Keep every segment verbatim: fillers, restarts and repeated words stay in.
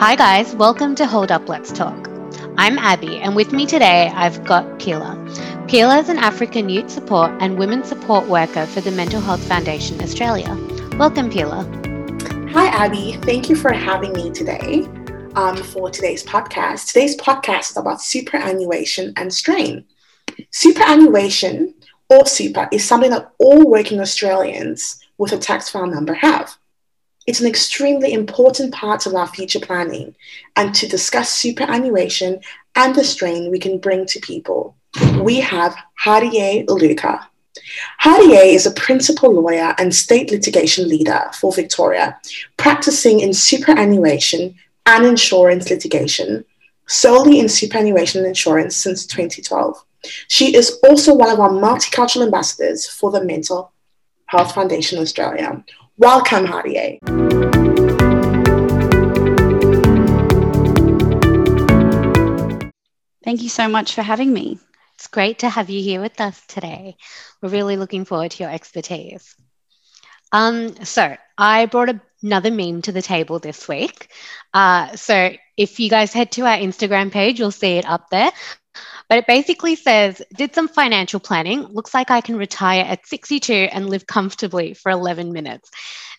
Hi guys, welcome to Hold Up, Let's Talk. I'm Abby, and with me today I've got Keela. Keela is an African youth support and women's support worker for the Mental Health Foundation Australia. Welcome, Keela. Hi Abby, thank you for having me today um, for today's podcast. Today's podcast is about superannuation and strain. Superannuation or super is something that all working Australians with a tax file number have. It's an extremely important part of our future planning, and to discuss superannuation and the strain we can bring to people, we have Harry Luca. Harry is a principal lawyer and state litigation leader for Victoria, practicing in superannuation and insurance litigation, solely in superannuation and insurance since twenty twelve. She is also one of our multicultural ambassadors for the Mental Health Foundation Australia. Welcome, Harry. Thank you so much for having me. It's great to have you here with us today. We're really looking forward to your expertise. Um, so I brought a another meme to the table this week. Uh, so if you guys head to our Instagram page, you'll see it up there. But it basically says, did some financial planning. Looks like I can retire at sixty-two and live comfortably for eleven minutes.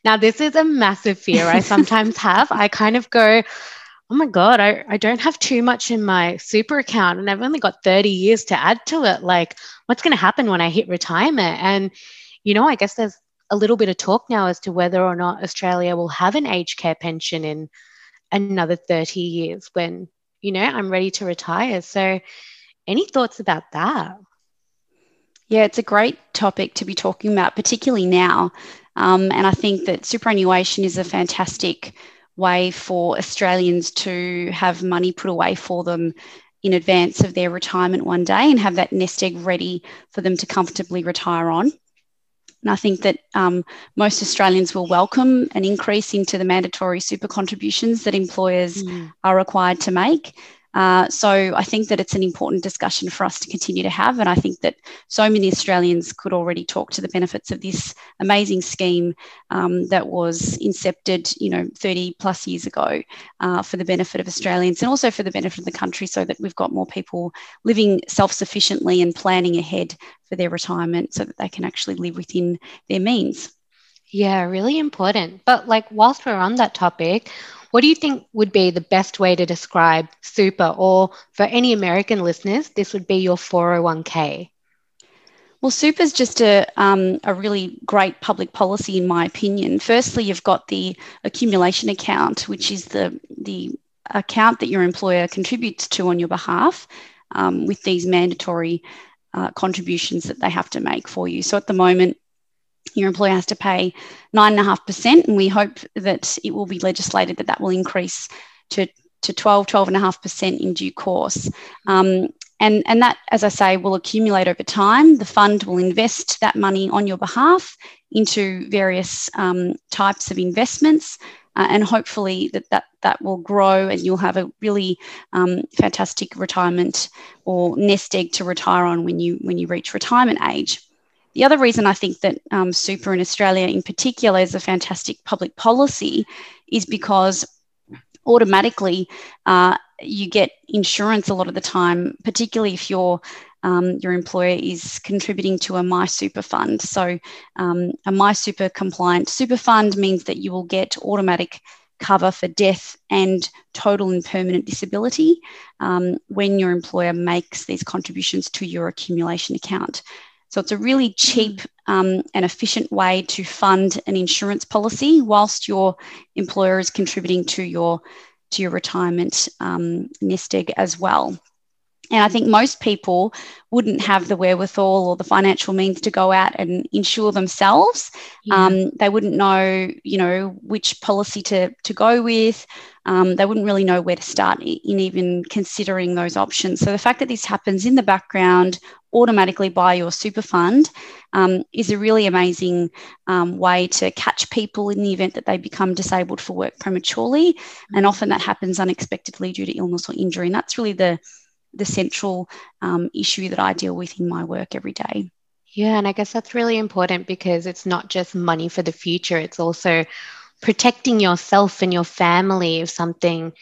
Now, this is a massive fear I sometimes have. I kind of go, oh my God, I, I don't have too much in my super account and I've only got thirty years to add to it. Like, what's going to happen when I hit retirement? And, you know, I guess there's a little bit of talk now as to whether or not Australia will have an aged care pension in another thirty years when, you know, I'm ready to retire. So any thoughts about that? Yeah, it's a great topic to be talking about, particularly now. Um, and I think that superannuation is a fantastic way for Australians to have money put away for them in advance of their retirement one day and have that nest egg ready for them to comfortably retire on. And I think that um, most Australians will welcome an increase into the mandatory super contributions that employers mm. are required to make. Uh, so I think that it's an important discussion for us to continue to have. And I think that so many Australians could already talk to the benefits of this amazing scheme um, that was incepted, you know, thirty plus years ago uh, for the benefit of Australians and also for the benefit of the country, so that we've got more people living self-sufficiently and planning ahead for their retirement so that they can actually live within their means. Yeah, really important. But like, whilst we're on that topic, what do you think would be the best way to describe super, or for any American listeners, this would be your four oh one k? Well, super is just a, um, a really great public policy, in my opinion. Firstly, you've got the accumulation account, which is the, the account that your employer contributes to on your behalf um, with these mandatory uh, contributions that they have to make for you. So at the moment, your employer has to pay nine point five percent, and we hope that it will be legislated that that will increase to, to twelve, twelve point five percent in due course. Um, and, and that, as I say, will accumulate over time. The fund will invest that money on your behalf into various um, types of investments, uh, and hopefully that, that that will grow and you'll have a really um, fantastic retirement or nest egg to retire on when you when you reach retirement age. The other reason I think that um, super in Australia in particular is a fantastic public policy is because automatically uh, you get insurance a lot of the time, particularly if your um, your employer is contributing to a MySuper fund. So um, a MySuper compliant super fund means that you will get automatic cover for death and total and permanent disability um, when your employer makes these contributions to your accumulation account. So it's a really cheap um, and efficient way to fund an insurance policy whilst your employer is contributing to your to your retirement um, nest egg as well. And I think most people wouldn't have the wherewithal or the financial means to go out and insure themselves. Yeah. Um, they wouldn't know, you know, which policy to, to go with. Um, they wouldn't really know where to start in even considering those options. So the fact that this happens in the background automatically by your super fund um, is a really amazing um, way to catch people in the event that they become disabled for work prematurely. Mm-hmm. And often that happens unexpectedly due to illness or injury. And that's really the the central um, issue that I deal with in my work every day. Yeah, and I guess that's really important because it's not just money for the future, it's also protecting yourself and your family if something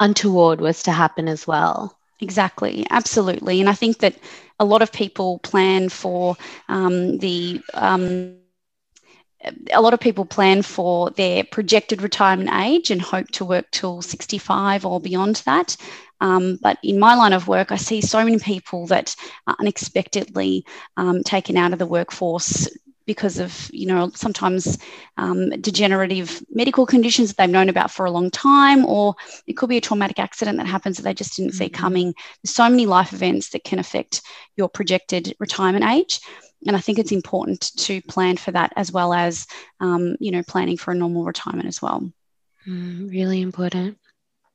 untoward was to happen as well. Exactly, absolutely. And I think that a lot of people plan for um, the... Um A lot of people plan for their projected retirement age and hope to work till sixty-five or beyond that. Um, but in my line of work, I see so many people that are unexpectedly um, taken out of the workforce because of, you know, sometimes um, degenerative medical conditions that they've known about for a long time, or it could be a traumatic accident that happens that they just didn't mm-hmm. see coming. There's so many life events that can affect your projected retirement age. And I think it's important to plan for that as well as, um, you know, planning for a normal retirement as well. Mm, really important.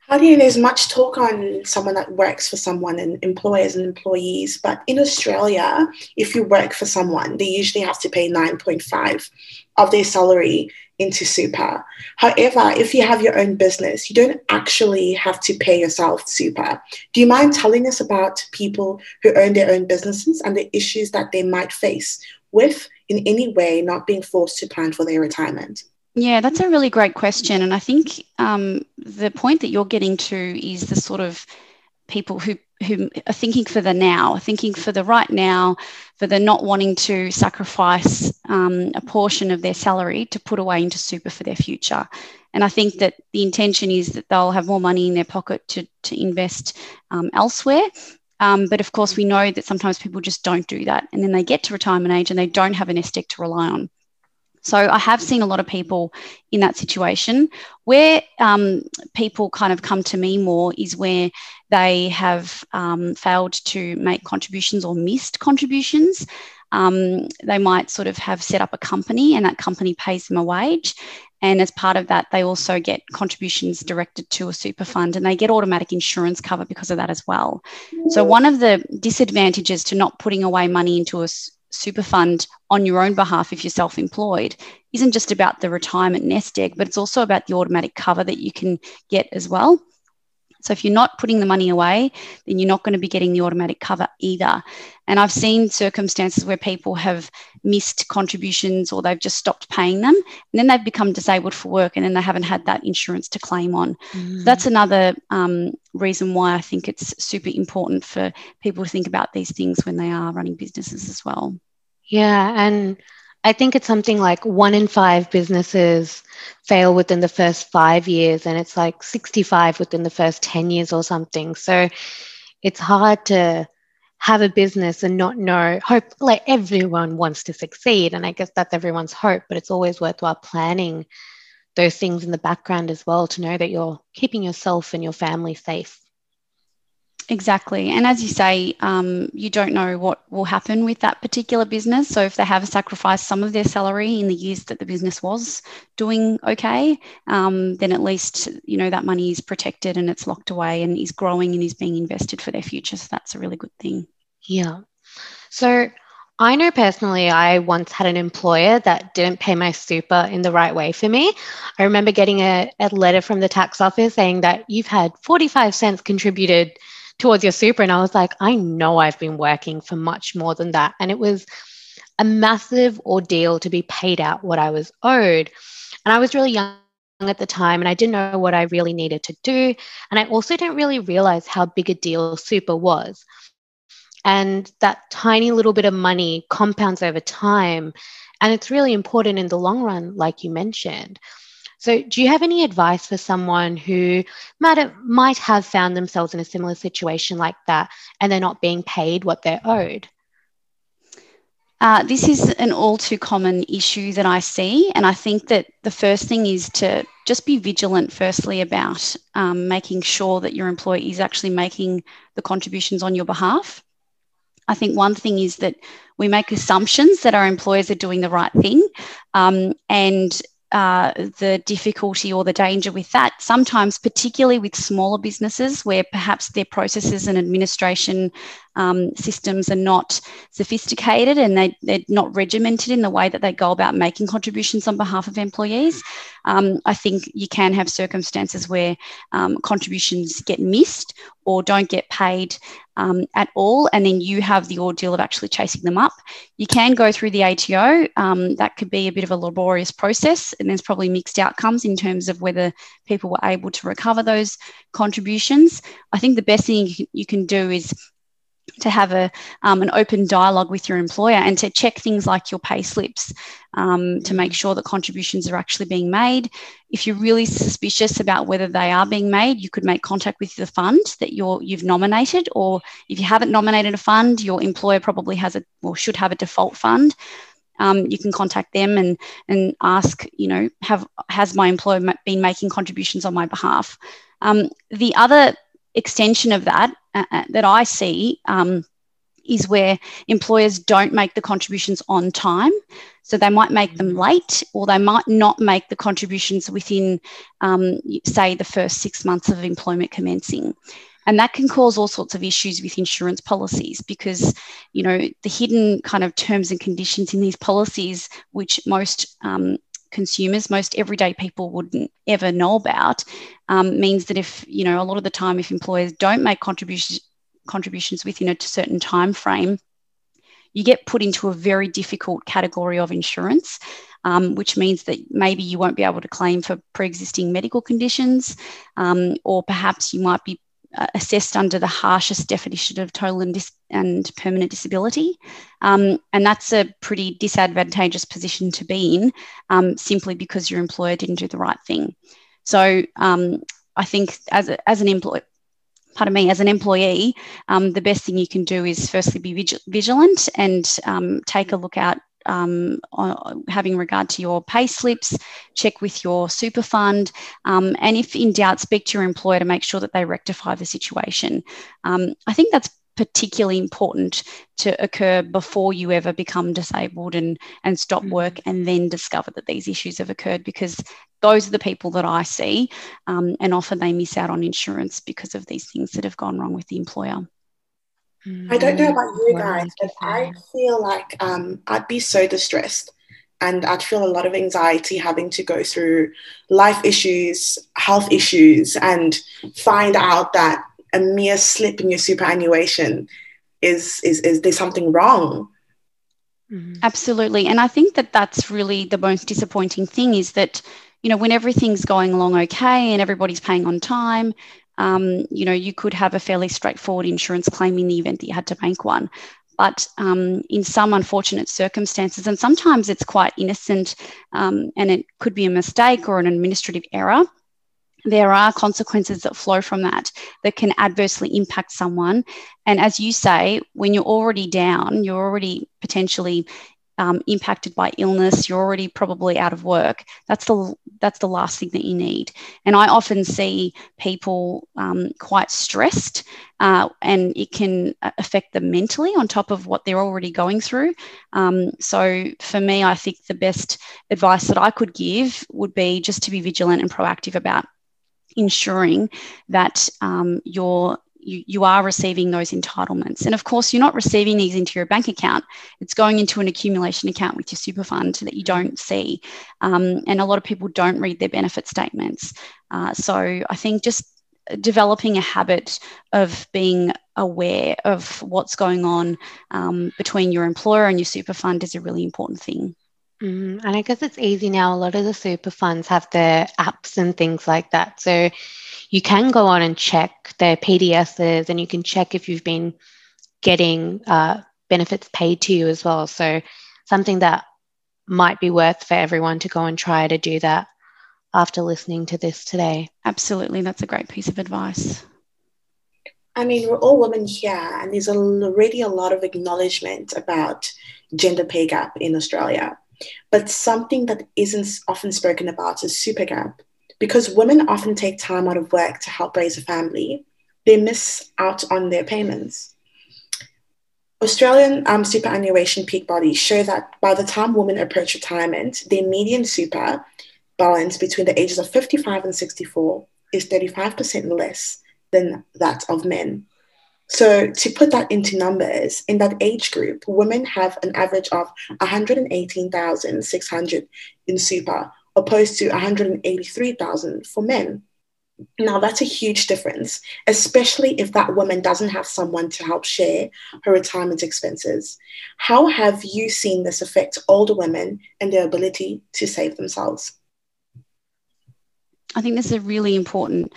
How do you, there's much talk on someone that works for someone and employers and employees, but in Australia, if you work for someone, they usually have to pay nine point five of their salary into super. However, if you have your own business, you don't actually have to pay yourself super. Do you mind telling us about people who own their own businesses and the issues that they might face with, in any way, not being forced to plan for their retirement? Yeah, that's a really great question. And I think um, the point that you're getting to is the sort of people who, who are thinking for the now, thinking for the right now, for the not wanting to sacrifice um, a portion of their salary to put away into super for their future. And I think that the intention is that they'll have more money in their pocket to, to invest um, elsewhere. Um, but of course, we know that sometimes people just don't do that. And then they get to retirement age and they don't have a nest egg to rely on. So I have seen a lot of people in that situation. Where um, people kind of come to me more is where they have um, failed to make contributions or missed contributions. Um, they might sort of have set up a company and that company pays them a wage. And as part of that, they also get contributions directed to a super fund and they get automatic insurance cover because of that as well. So one of the disadvantages to not putting away money into a super fund on your own behalf if you're self-employed isn't just about the retirement nest egg, but it's also about the automatic cover that you can get as well. So if you're not putting the money away, then you're not going to be getting the automatic cover either. And I've seen circumstances where people have missed contributions or they've just stopped paying them, and then they've become disabled for work and then they haven't had that insurance to claim on. Mm. So that's another um, reason why I think it's super important for people to think about these things when they are running businesses as well. Yeah, and I think it's something like one in five businesses fail within the first five years and it's like sixty-five within the first ten years or something. So it's hard to have a business and not know, hope, like everyone wants to succeed. And I guess that's everyone's hope, but it's always worthwhile planning those things in the background as well to know that you're keeping yourself and your family safe. Exactly. And as you say, um, you don't know what will happen with that particular business. So if they have sacrificed some of their salary in the years that the business was doing okay, um, then at least, you know, that money is protected and it's locked away and is growing and is being invested for their future. So that's a really good thing. Yeah. So I know personally I once had an employer that didn't pay my super in the right way for me. I remember getting a, a letter from the tax office saying that you've had forty-five cents contributed towards your super. And I was like, I know I've been working for much more than that. And it was a massive ordeal to be paid out what I was owed. And I was really young at the time and I didn't know what I really needed to do. And I also didn't really realize how big a deal super was. And that tiny little bit of money compounds over time. And it's really important in the long run, like you mentioned. So do you have any advice for someone who might have, might have found themselves in a similar situation like that and they're not being paid what they're owed? Uh, this is an all too common issue that I see. And I think that the first thing is to just be vigilant, firstly, about um, making sure that your employee is actually making the contributions on your behalf. I think one thing is that we make assumptions that our employers are doing the right thing. Um, and Uh, the difficulty or the danger with that, sometimes particularly with smaller businesses where perhaps their processes and administration um, systems are not sophisticated and they, they're not regimented in the way that they go about making contributions on behalf of employees. Um, I think you can have circumstances where um, contributions get missed or don't get paid um, at all, and then you have the ordeal of actually chasing them up. You can go through the A T O. Um, that could be a bit of a laborious process, and there's probably mixed outcomes in terms of whether people were able to recover those contributions. I think the best thing you can do is to have a um, an open dialogue with your employer and to check things like your pay slips um, to make sure that contributions are actually being made. If you're really suspicious about whether they are being made, you could make contact with the fund that you're, you've nominated, or if you haven't nominated a fund, your employer probably has a or should have a default fund. Um, you can contact them and and ask, you know, have has my employer been making contributions on my behalf? Um, the other extension of that uh, that I see um, is where employers don't make the contributions on time. So they might make them late, or they might not make the contributions within, um, say, the first six months of employment commencing. And that can cause all sorts of issues with insurance policies because, you know, the hidden kind of terms and conditions in these policies, which most um, consumers, most everyday people wouldn't ever know about, um, means that if, you know, a lot of the time if employers don't make contributions contributions within a certain time frame, you get put into a very difficult category of insurance, um, which means that maybe you won't be able to claim for pre-existing medical conditions, um, or perhaps you might be assessed under the harshest definition of total and, dis- and permanent disability. Um, and that's a pretty disadvantageous position to be in, um, simply because your employer didn't do the right thing. So um, I think as, a, as an employee, pardon me, as an employee, um, the best thing you can do is firstly be vigil- vigilant and um, take a look out Um, having regard to your pay slips, check with your super fund, um, and if in doubt, speak to your employer to make sure that they rectify the situation. Um, I think that's particularly important to occur before you ever become disabled and, and stop work and then discover that these issues have occurred, because those are the people that I see, um, and often they miss out on insurance because of these things that have gone wrong with the employer. I don't know about you guys, but I feel like um, I'd be so distressed and I'd feel a lot of anxiety having to go through life issues, health issues, and find out that a mere slip in your superannuation is, is, is there's something wrong. Mm-hmm. Absolutely. And I think that that's really the most disappointing thing is that, you know, when everything's going along okay and everybody's paying on time, Um, you know, you could have a fairly straightforward insurance claim in the event that you had to make one. But um, in some unfortunate circumstances, and sometimes it's quite innocent, um, and it could be a mistake or an administrative error, there are consequences that flow from that that can adversely impact someone. And as you say, when you're already down, you're already potentially um, impacted by illness, you're already probably out of work. That's the that's the last thing that you need. And I often see people um, quite stressed, uh, and it can affect them mentally on top of what they're already going through. Um, so for me, I think the best advice that I could give would be just to be vigilant and proactive about ensuring that um, you're You, you are receiving those entitlements. And of course, you're not receiving these into your bank account. It's going into an accumulation account with your super fund that you don't see. Um, and a lot of people don't read their benefit statements. Uh, so I think just developing a habit of being aware of what's going on um, between your employer and your super fund is a really important thing. Mm, and I guess it's easy now. A lot of the super funds have their apps and things like that. So you can go on and check their P D S's, and you can check if you've been getting uh, benefits paid to you as well. So something that might be worth for everyone to go and try to do that after listening to this today. Absolutely. That's a great piece of advice. I mean, we're all women here, and there's already a lot of acknowledgement about gender pay gap in Australia. But something that isn't often spoken about is super gap. Because women often take time out of work to help raise a family, they miss out on their payments. Australian um, superannuation peak bodies show that by the time women approach retirement, their median super balance between the ages of fifty-five and sixty-four is thirty-five percent less than that of men. So to put that into numbers, in that age group, women have an average of one hundred eighteen thousand six hundred in super, opposed to one hundred eighty-three thousand for men. Now, that's a huge difference, especially if that woman doesn't have someone to help share her retirement expenses. How have you seen this affect older women and their ability to save themselves? I think this is a really important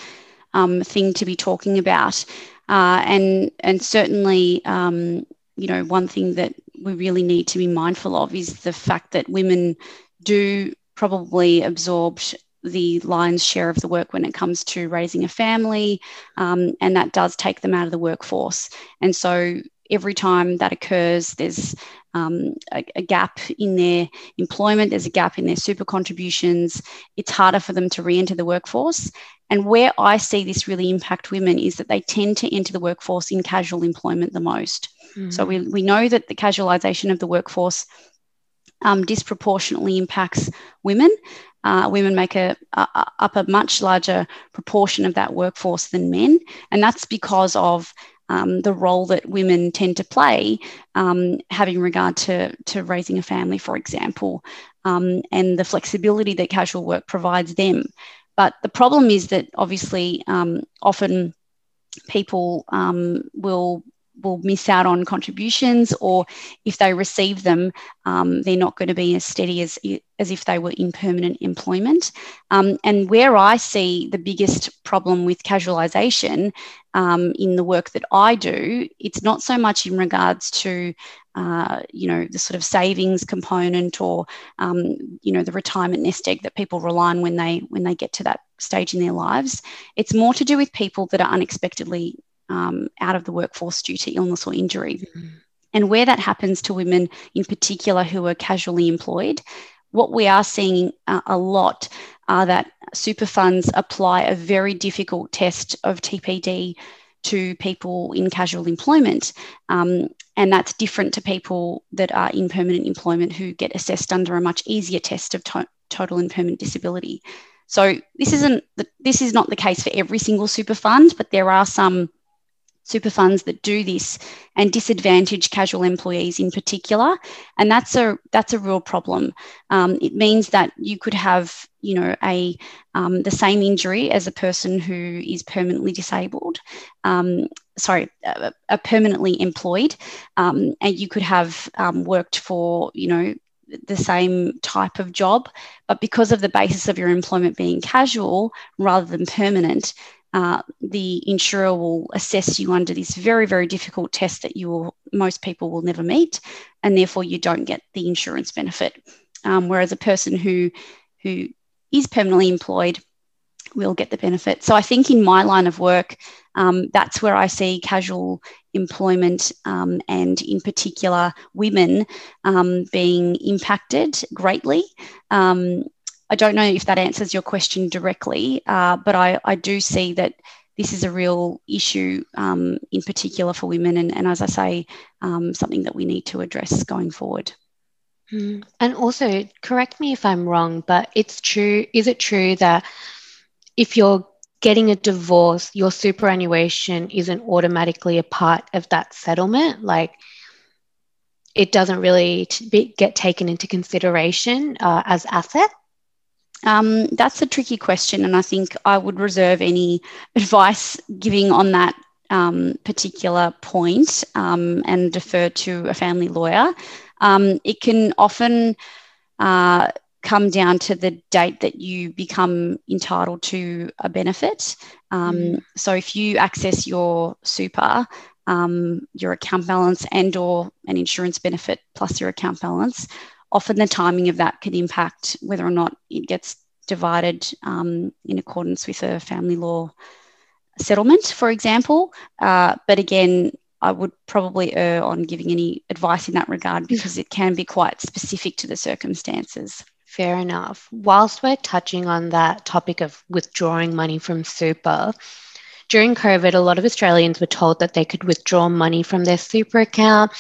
um, thing to be talking about. Uh, and, and certainly, um, you know, one thing that we really need to be mindful of is the fact that women do probably absorb the lion's share of the work when it comes to raising a family, um, and that does take them out of the workforce. And so every time that occurs, there's um, a, a gap in their employment, there's a gap in their super contributions. It's harder for them to re-enter the workforce. And where I see this really impact women is that they tend to enter the workforce in casual employment the most. Mm-hmm. So we, we know that the casualisation of the workforce um, disproportionately impacts women. Uh, women make a, a, up a much larger proportion of that workforce than men, and that's because of um, the role that women tend to play, um, having regard to, to raising a family, for example, um, and the flexibility that casual work provides them. But the problem is that obviously um, often people um, will will miss out on contributions, or if they receive them, um, they're not going to be as steady as as if they were in permanent employment. Um, and where I see the biggest problem with casualisation um, in the work that I do, it's not so much in regards to, uh, you know, the sort of savings component or, um, you know, the retirement nest egg that people rely on when they when they get to that stage in their lives. It's more to do with people that are unexpectedly Um, out of the workforce due to illness or injury. Mm-hmm. And where that happens to women in particular who are casually employed, what we are seeing uh, a lot are that super funds apply a very difficult test of T P D to people in casual employment. Um, and that's different to people that are in permanent employment who get assessed under a much easier test of to- total and permanent disability. So this isn't the, this is not the case for every single super fund, but there are some super funds that do this and disadvantage casual employees in particular. And that's a that's a real problem. Um, it means that you could have, you know, a um, the same injury as a person who is permanently disabled, um, sorry, uh, uh, permanently employed. Um, and you could have um, worked for, you know, the same type of job, but because of the basis of your employment being casual rather than permanent, Uh, the insurer will assess you under this very, very difficult test that you will, most people will never meet, and therefore you don't get the insurance benefit. Um, whereas a person who who is permanently employed will get the benefit. So I think in my line of work, um, that's where I see casual employment um, and in particular women um, being impacted greatly. Um, I don't know if that answers your question directly, uh, but I, I do see that this is a real issue um, in particular for women, and, and as I say, um, something that we need to address going forward. Mm. And also, correct me if I'm wrong, but it's true. Is it true that if you're getting a divorce, your superannuation isn't automatically a part of that settlement? Like, it doesn't really t- be, get taken into consideration uh, as asset? Um, that's a tricky question, and I think I would reserve any advice giving on that um, particular point um, and defer to a family lawyer. Um, it can often uh, come down to the date that you become entitled to a benefit. Um, mm. So if you access your super, um, your account balance and or an insurance benefit plus your account balance, often the timing of that can impact whether or not it gets divided um, in accordance with a family law settlement, for example. Uh, but again, I would probably err on giving any advice in that regard because it can be quite specific to the circumstances. Fair enough. Whilst we're touching on that topic of withdrawing money from super, during COVID, a lot of Australians were told that they could withdraw money from their super account,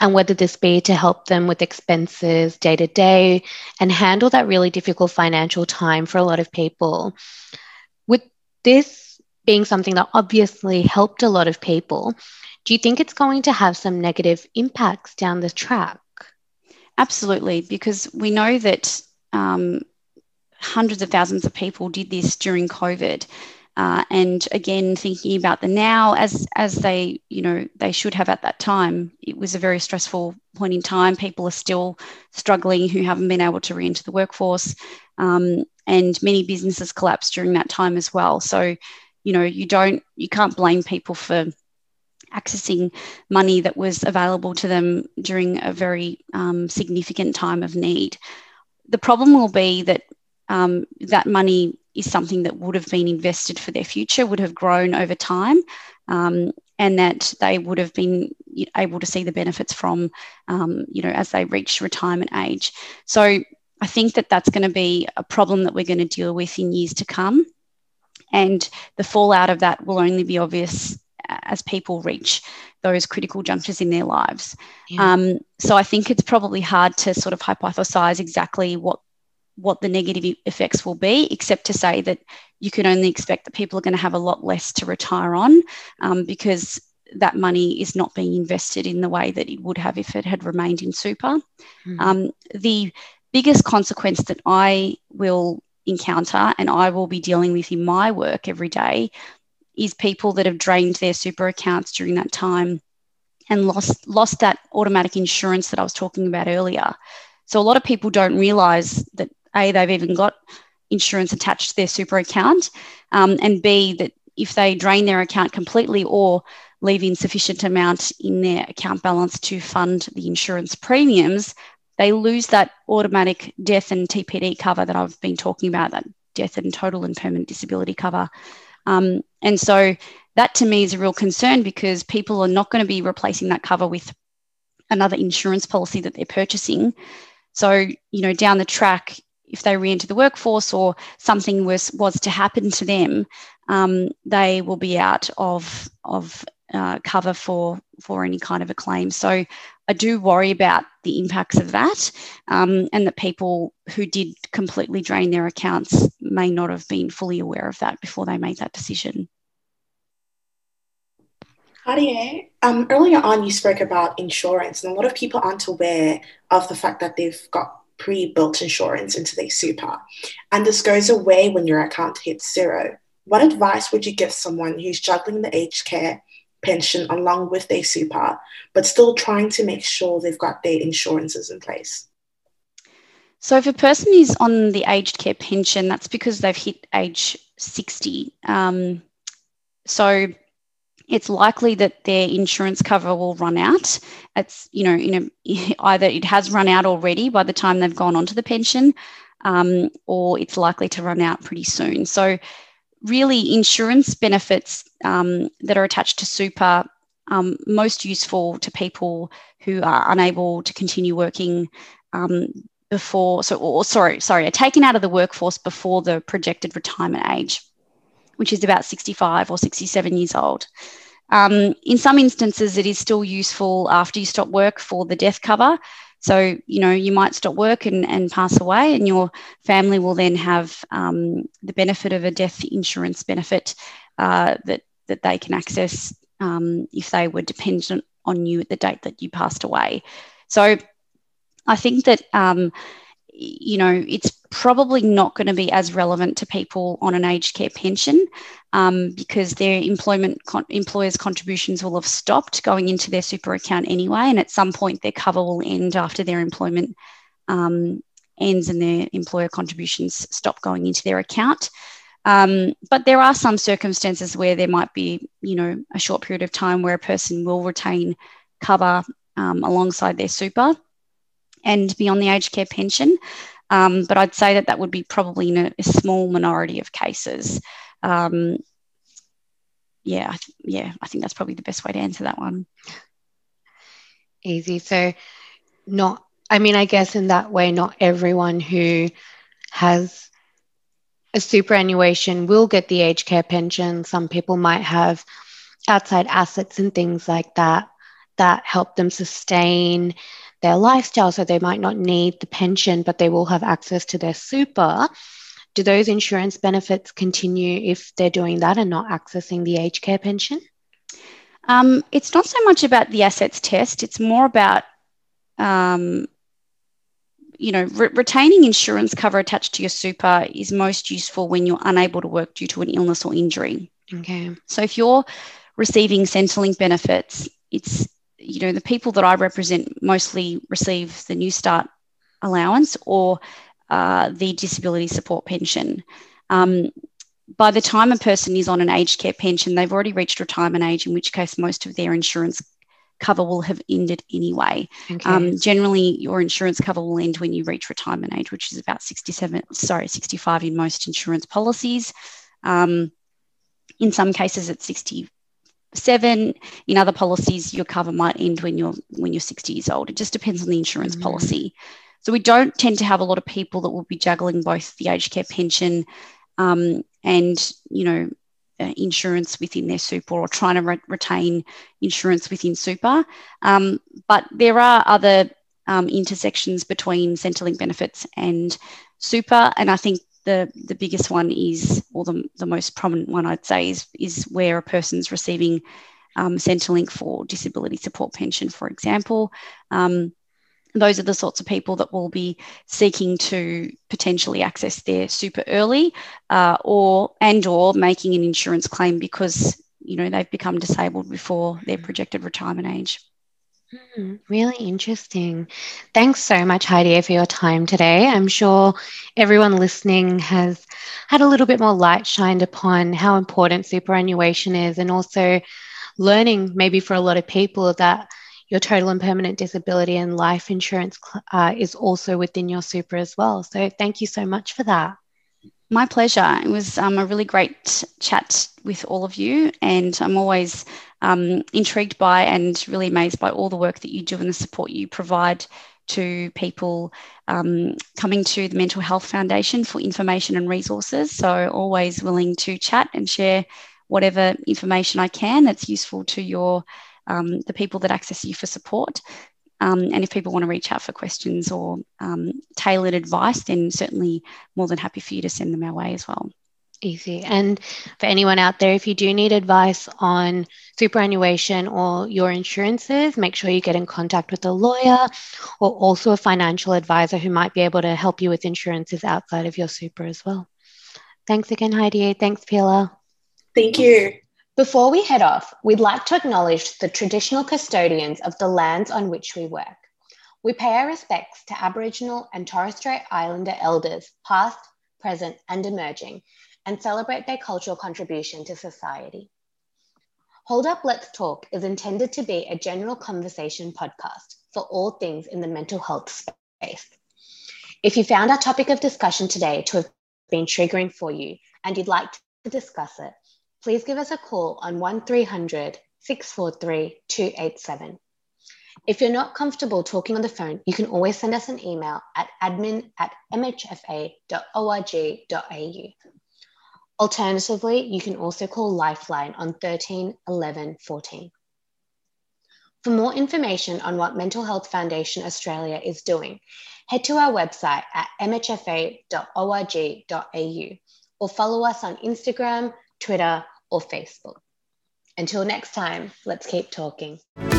and whether this be to help them with expenses day to day and handle that really difficult financial time for a lot of people. With this being something that obviously helped a lot of people, do you think it's going to have some negative impacts down the track? Absolutely, because we know that um, hundreds of thousands of people did this during COVID. Uh, and again, thinking about the now, as as they, you know, they should have at that time, it was a very stressful point in time. People are still struggling who haven't been able to re-enter the workforce. Um, and many businesses collapsed during that time as well. So, you know, you don't, you can't blame people for accessing money that was available to them during a very um, significant time of need. The problem will be that um, that money is something that would have been invested for their future, would have grown over time, um, and that they would have been able to see the benefits from, um, you know, as they reach retirement age. So I think that that's going to be a problem that we're going to deal with in years to come, and the fallout of that will only be obvious as people reach those critical junctures in their lives. Yeah. Um, so I think it's probably hard to sort of hypothesize exactly what what the negative effects will be, except to say that you can only expect that people are going to have a lot less to retire on um, because that money is not being invested in the way that it would have if it had remained in super. Mm. Um, the biggest consequence that I will encounter and I will be dealing with in my work every day is people that have drained their super accounts during that time and lost lost that automatic insurance that I was talking about earlier. So a lot of people don't realise that A, they've even got insurance attached to their super account, um, and B, that if they drain their account completely or leave insufficient amount in their account balance to fund the insurance premiums, they lose that automatic death and T P D cover that I've been talking about, that death and total and permanent disability cover. Um, and so that to me is a real concern because people are not going to be replacing that cover with another insurance policy that they're purchasing. So, you know, down the track, if they re-enter the workforce or something was, was to happen to them, um, they will be out of of uh, cover for, for any kind of a claim. So I do worry about the impacts of that um, and that people who did completely drain their accounts may not have been fully aware of that before they made that decision. Nadia, um, earlier on you spoke about insurance, and a lot of people aren't aware of the fact that they've got pre-built insurance into their super, and this goes away when your account hits zero. What advice would you give someone who's juggling the aged care pension along with their super, but still trying to make sure they've got their insurances in place? So if a person is on the aged care pension, that's because they've hit age sixty. Um, so it's likely that their insurance cover will run out. It's, you know, in a, either it has run out already by the time they've gone onto the pension, um, or it's likely to run out pretty soon. So really insurance benefits um, that are attached to super um, most useful to people who are unable to continue working um, before, so or sorry, sorry, are taken out of the workforce before the projected retirement age, which is about sixty-five or sixty-seven years old. Um, in some instances, it is still useful after you stop work for the death cover. So, you know, you might stop work and, and pass away, and your family will then have um, the benefit of a death insurance benefit uh, that, that they can access um, if they were dependent on you at the date that you passed away. So I think that, um, you know, it's probably not going to be as relevant to people on an aged care pension um, because their employment con- employers' contributions will have stopped going into their super account anyway, and at some point their cover will end after their employment um, ends and their employer contributions stop going into their account. Um, but there are some circumstances where there might be, you know, a short period of time where a person will retain cover um, alongside their super and be on the aged care pension. Um, but I'd say that that would be probably in a, a small minority of cases. Um, yeah, yeah, I think that's probably the best way to answer that one. Easy. So not, I mean, I guess in that way, not everyone who has a superannuation will get the aged care pension. Some people might have outside assets and things like that that help them sustain their lifestyle, so they might not need the pension, but they will have access to their super. Do those insurance benefits continue if they're doing that and not accessing the aged care pension? Um, it's not so much about the assets test. It's more about, um, you know, re- retaining insurance cover attached to your super is most useful when you're unable to work due to an illness or injury. Okay. So if you're receiving Centrelink benefits, it's, you know, the people that I represent mostly receive the New Start allowance or uh, the disability support pension. Um, by the time a person is on an aged care pension, they've already reached retirement age, in which case most of their insurance cover will have ended anyway. Okay. Um, generally, your insurance cover will end when you reach retirement age, which is about sixty-seven, sorry, sixty-five in most insurance policies. Um, in some cases, it's sixty-seven. In other policies, your cover might end when you're when you're sixty years old. It just depends on the insurance mm-hmm. policy. So we don't tend to have a lot of people that will be juggling both the aged care pension um, and, you know, uh, insurance within their super, or trying to re- retain insurance within super. Um, but there are other um, intersections between Centrelink benefits and super. And I think the the biggest one is, or the, the most prominent one I'd say is, is where a person's receiving um, Centrelink for disability support pension, for example. Um, Those are the sorts of people that will be seeking to potentially access their super early uh, or and or making an insurance claim because, you know, they've become disabled before their projected retirement age. Mm, really interesting. Thanks so much, Heidi, for your time today. I'm sure everyone listening has had a little bit more light shined upon how important superannuation is, and also learning maybe for a lot of people that your total and permanent disability and life insurance uh, is also within your super as well. So thank you so much for that. My pleasure. It was um, a really great chat with all of you, and I'm always um, intrigued by and really amazed by all the work that you do and the support you provide to people um, coming to the Mental Health Foundation for information and resources. So always willing to chat and share whatever information I can that's useful to your Um, the people that access you for support. Um, and if people want to reach out for questions or um, tailored advice, then certainly more than happy for you to send them our way as well. Easy. And for anyone out there, if you do need advice on superannuation or your insurances, make sure you get in contact with a lawyer or also a financial advisor who might be able to help you with insurances outside of your super as well. Thanks again, Heidi. Thanks, Keela. Thank you. Before we head off, we'd like to acknowledge the traditional custodians of the lands on which we work. We pay our respects to Aboriginal and Torres Strait Islander elders, past, present, and emerging, and celebrate their cultural contribution to society. Hold Up, Let's Talk is intended to be a general conversation podcast for all things in the mental health space. If you found our topic of discussion today to have been triggering for you and you'd like to discuss it, please give us a call on one three hundred, six four three, two eight seven. If you're not comfortable talking on the phone, you can always send us an email at admin at m h f a dot org dot a u. Alternatively, you can also call Lifeline on thirteen eleven fourteen. For more information on what Mental Health Foundation Australia is doing, head to our website at m h f a dot org dot a u or follow us on Instagram, Twitter, or Facebook. Until next time, let's keep talking.